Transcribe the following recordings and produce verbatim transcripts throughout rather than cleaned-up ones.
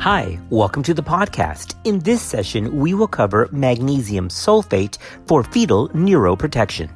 Hi, welcome to the podcast. In this session, we will cover magnesium sulfate for fetal neuroprotection.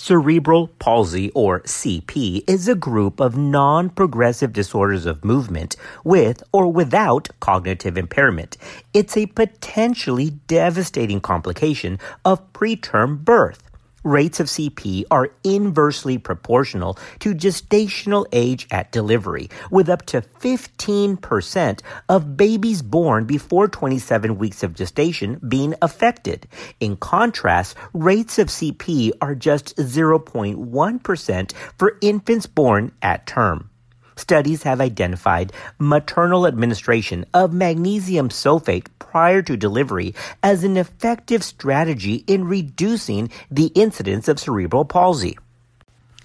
Cerebral palsy, or C P, is a group of non-progressive disorders of movement with or without cognitive impairment. It's a potentially devastating complication of preterm birth. Rates of C P are inversely proportional to gestational age at delivery, with up to fifteen percent of babies born before twenty-seven weeks of gestation being affected. In contrast, rates of C P are just zero point one percent for infants born at term. Studies have identified maternal administration of magnesium sulfate prior to delivery as an effective strategy in reducing the incidence of cerebral palsy.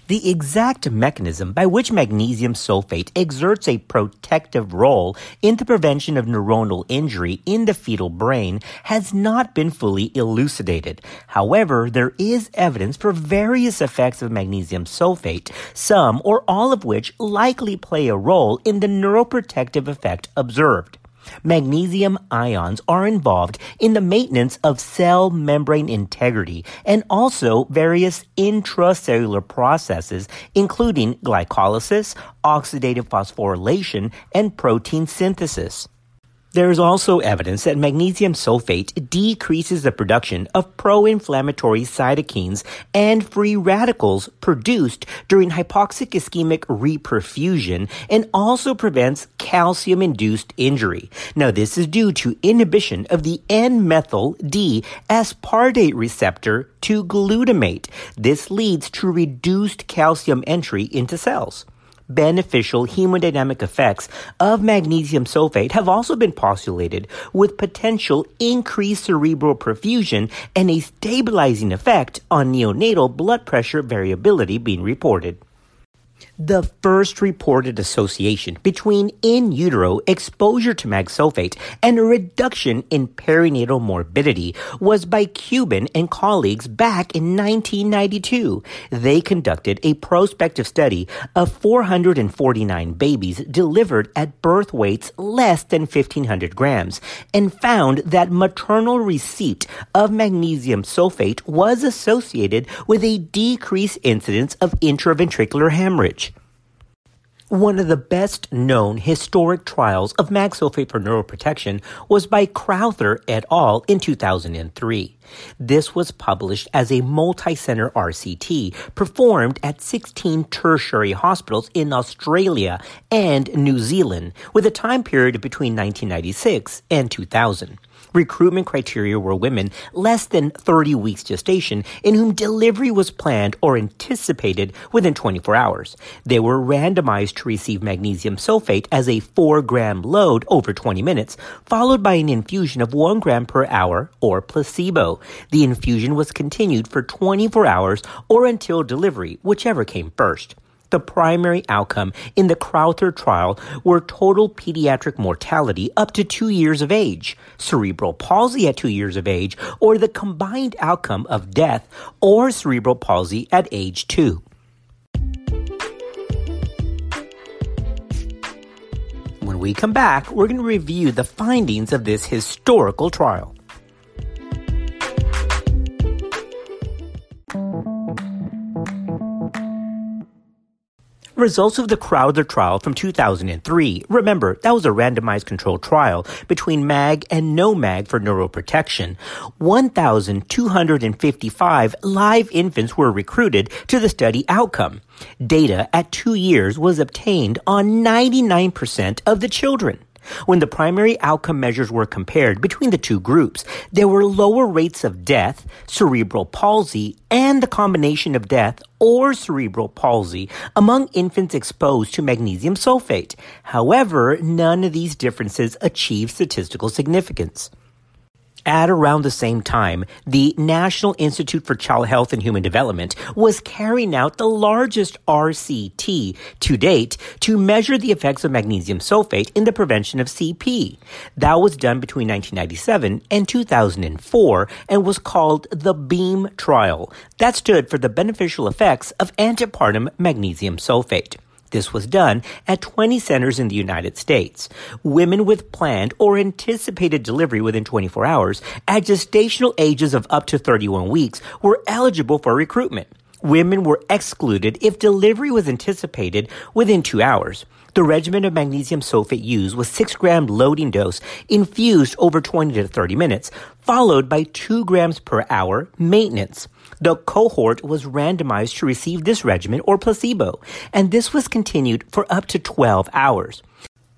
The exact mechanism by which magnesium sulfate exerts a protective role in the prevention of neuronal injury in the fetal brain has not been fully elucidated. However, there is evidence for various effects of magnesium sulfate, some or all of which likely play a role in the neuroprotective effect observed. Magnesium ions are involved in the maintenance of cell membrane integrity and also various intracellular processes, including glycolysis, oxidative phosphorylation, and protein synthesis. There is also evidence that magnesium sulfate decreases the production of pro-inflammatory cytokines and free radicals produced during hypoxic ischemic reperfusion and also prevents calcium-induced injury. Now, this is due to inhibition of the N-methyl-D aspartate receptor to glutamate. This leads to reduced calcium entry into cells. Beneficial hemodynamic effects of magnesium sulfate have also been postulated, with potential increased cerebral perfusion and a stabilizing effect on neonatal blood pressure variability being reported. The first reported association between in utero exposure to mag sulfate and a reduction in perinatal morbidity was by Cuban and colleagues back in nineteen ninety-two. They conducted a prospective study of four hundred forty-nine babies delivered at birth weights less than fifteen hundred grams and found that maternal receipt of magnesium sulfate was associated with a decreased incidence of intraventricular hemorrhage. One of the best known historic trials of mag sulfate for neuroprotection was by Crowther et al. In two thousand three. This was published as a multi-center R C T performed at sixteen tertiary hospitals in Australia and New Zealand with a time period between nineteen ninety-six and two thousand. Recruitment criteria were women less than thirty weeks gestation in whom delivery was planned or anticipated within twenty-four hours. They were randomized to receive magnesium sulfate as a four gram load over twenty minutes, followed by an infusion of one gram per hour or placebo. The infusion was continued for twenty-four hours or until delivery, whichever came first. The primary outcome in the Crowther trial were total pediatric mortality up to two years of age, cerebral palsy at two years of age, or the combined outcome of death or cerebral palsy at age two. When we come back, we're going to review the findings of this historical trial. Results of the Crowther trial from two thousand three. Remember, that was a randomized controlled trial between mag and no mag for neuroprotection. one thousand two hundred fifty-five live infants were recruited to the study outcome. Data at two years was obtained on ninety-nine percent of the children. When the primary outcome measures were compared between the two groups, there were lower rates of death, cerebral palsy, and the combination of death or cerebral palsy among infants exposed to magnesium sulfate. However, none of these differences achieved statistical significance. At around the same time, the National Institute for Child Health and Human Development was carrying out the largest R C T to date to measure the effects of magnesium sulfate in the prevention of C P. That was done between nineteen ninety-seven and two thousand four and was called the BEAM trial. That stood for the beneficial effects of antepartum magnesium sulfate. This was done at twenty centers in the United States. Women with planned or anticipated delivery within twenty-four hours at gestational ages of up to thirty-one weeks were eligible for recruitment. Women were excluded if delivery was anticipated within two hours. The regimen of magnesium sulfate used was six gram loading dose infused over twenty to thirty minutes, followed by two grams per hour maintenance. The cohort was randomized to receive this regimen or placebo, and this was continued for up to twelve hours.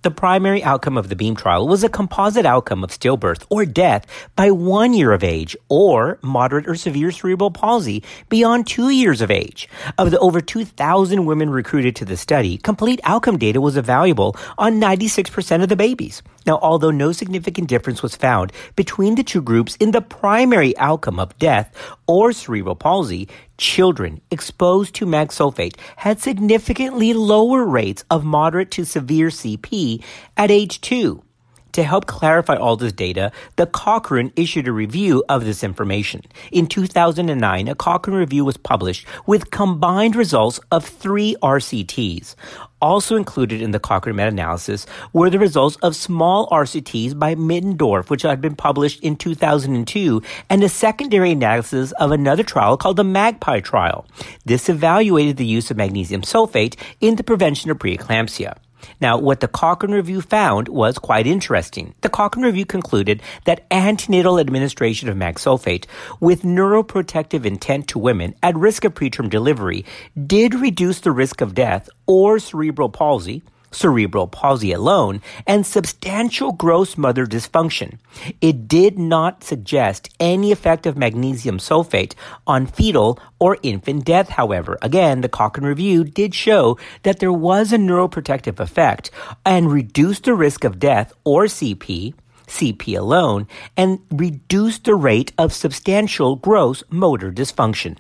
The primary outcome of the BEAM trial was a composite outcome of stillbirth or death by one year of age or moderate or severe cerebral palsy beyond two years of age. Of the over two thousand women recruited to the study, complete outcome data was available on ninety-six percent of the babies. Now, although no significant difference was found between the two groups in the primary outcome of death or cerebral palsy, children exposed to mag sulfate had significantly lower rates of moderate to severe C P at age two. To help clarify all this data, the Cochrane issued a review of this information. In two thousand nine, a Cochrane review was published with combined results of three R C Ts. Also included in the Cochrane meta-analysis were the results of small R C Ts by Mittendorf, which had been published in two thousand two, and a secondary analysis of another trial called the Magpie trial. This evaluated the use of magnesium sulfate in the prevention of preeclampsia. Now, what the Cochrane Review found was quite interesting. The Cochrane Review concluded that antenatal administration of mag sulfate with neuroprotective intent to women at risk of preterm delivery did reduce the risk of death or cerebral palsy, cerebral palsy alone, and substantial gross motor dysfunction. It did not suggest any effect of magnesium sulfate on fetal or infant death, however. Again, the Cochrane Review did show that there was a neuroprotective effect and reduced the risk of death or C P, C P alone, and reduced the rate of substantial gross motor dysfunction.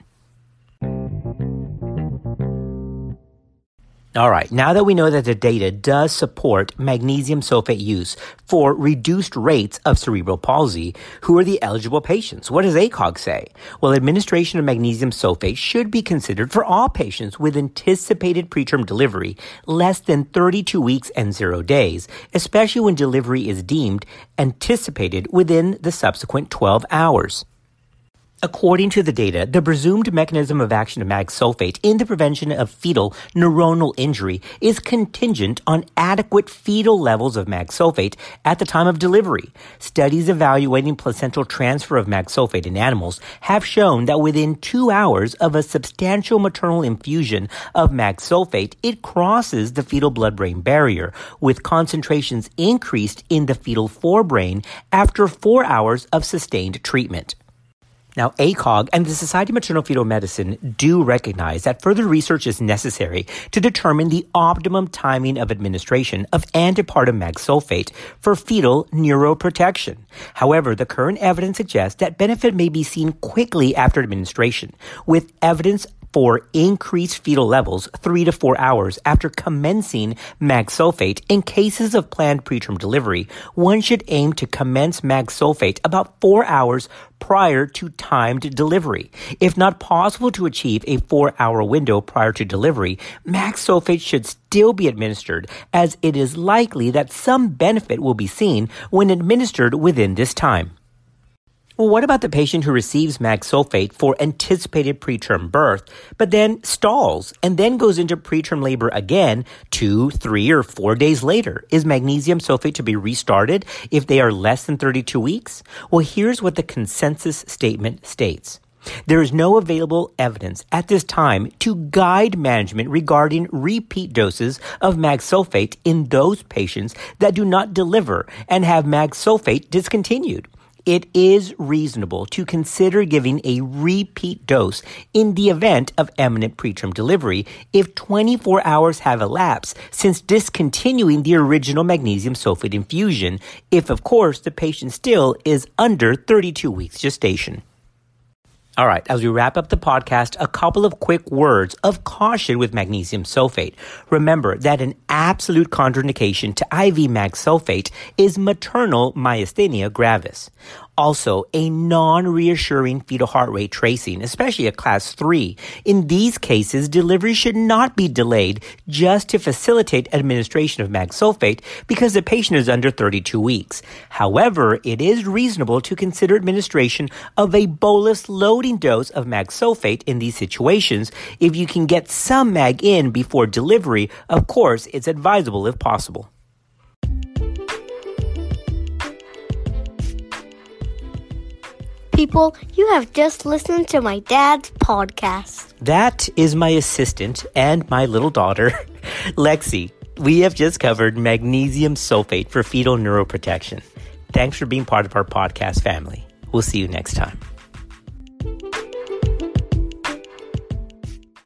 All right, now that we know that the data does support magnesium sulfate use for reduced rates of cerebral palsy, who are the eligible patients? What does ACOG say? Well, administration of magnesium sulfate should be considered for all patients with anticipated preterm delivery less than thirty-two weeks and zero days, especially when delivery is deemed anticipated within the subsequent twelve hours. According to the data, the presumed mechanism of action of mag sulfate in the prevention of fetal neuronal injury is contingent on adequate fetal levels of mag sulfate at the time of delivery. Studies evaluating placental transfer of mag sulfate in animals have shown that within two hours of a substantial maternal infusion of mag sulfate, it crosses the fetal blood-brain barrier, with concentrations increased in the fetal forebrain after four hours of sustained treatment. Now, ACOG and the Society of Maternal-Fetal Medicine do recognize that further research is necessary to determine the optimum timing of administration of antepartum mag sulfate for fetal neuroprotection. However, the current evidence suggests that benefit may be seen quickly after administration, with evidence for increased fetal levels three to four hours after commencing mag sulfate. In cases of planned preterm delivery, one should aim to commence mag sulfate about four hours prior to timed delivery. If not possible to achieve a four-hour window prior to delivery, mag sulfate should still be administered, as it is likely that some benefit will be seen when administered within this time. Well, what about the patient who receives mag sulfate for anticipated preterm birth, but then stalls and then goes into preterm labor again two, three, or four days later? Is magnesium sulfate to be restarted if they are less than thirty-two weeks? Well, here's what the consensus statement states. There is no available evidence at this time to guide management regarding repeat doses of mag sulfate in those patients that do not deliver and have mag sulfate discontinued. it is reasonable to consider giving a repeat dose in the event of imminent preterm delivery if twenty-four hours have elapsed since discontinuing the original magnesium sulfate infusion, if of course the patient still is under thirty-two weeks gestation. All right, as we wrap up the podcast, a couple of quick words of caution with magnesium sulfate. Remember that an absolute contraindication to I V mag sulfate is maternal myasthenia gravis. Also, a non-reassuring fetal heart rate tracing, especially at class three. In these cases, delivery should not be delayed just to facilitate administration of mag sulfate because the patient is under thirty-two weeks. However, it is reasonable to consider administration of a bolus loading dose of mag sulfate in these situations. If you can get some mag in before delivery, of course, it's advisable if possible. People, you have just listened to my dad's podcast. That is my assistant and my little daughter, Lexi. We have just covered magnesium sulfate for fetal neuroprotection. Thanks for being part of our podcast family. We'll see you next time.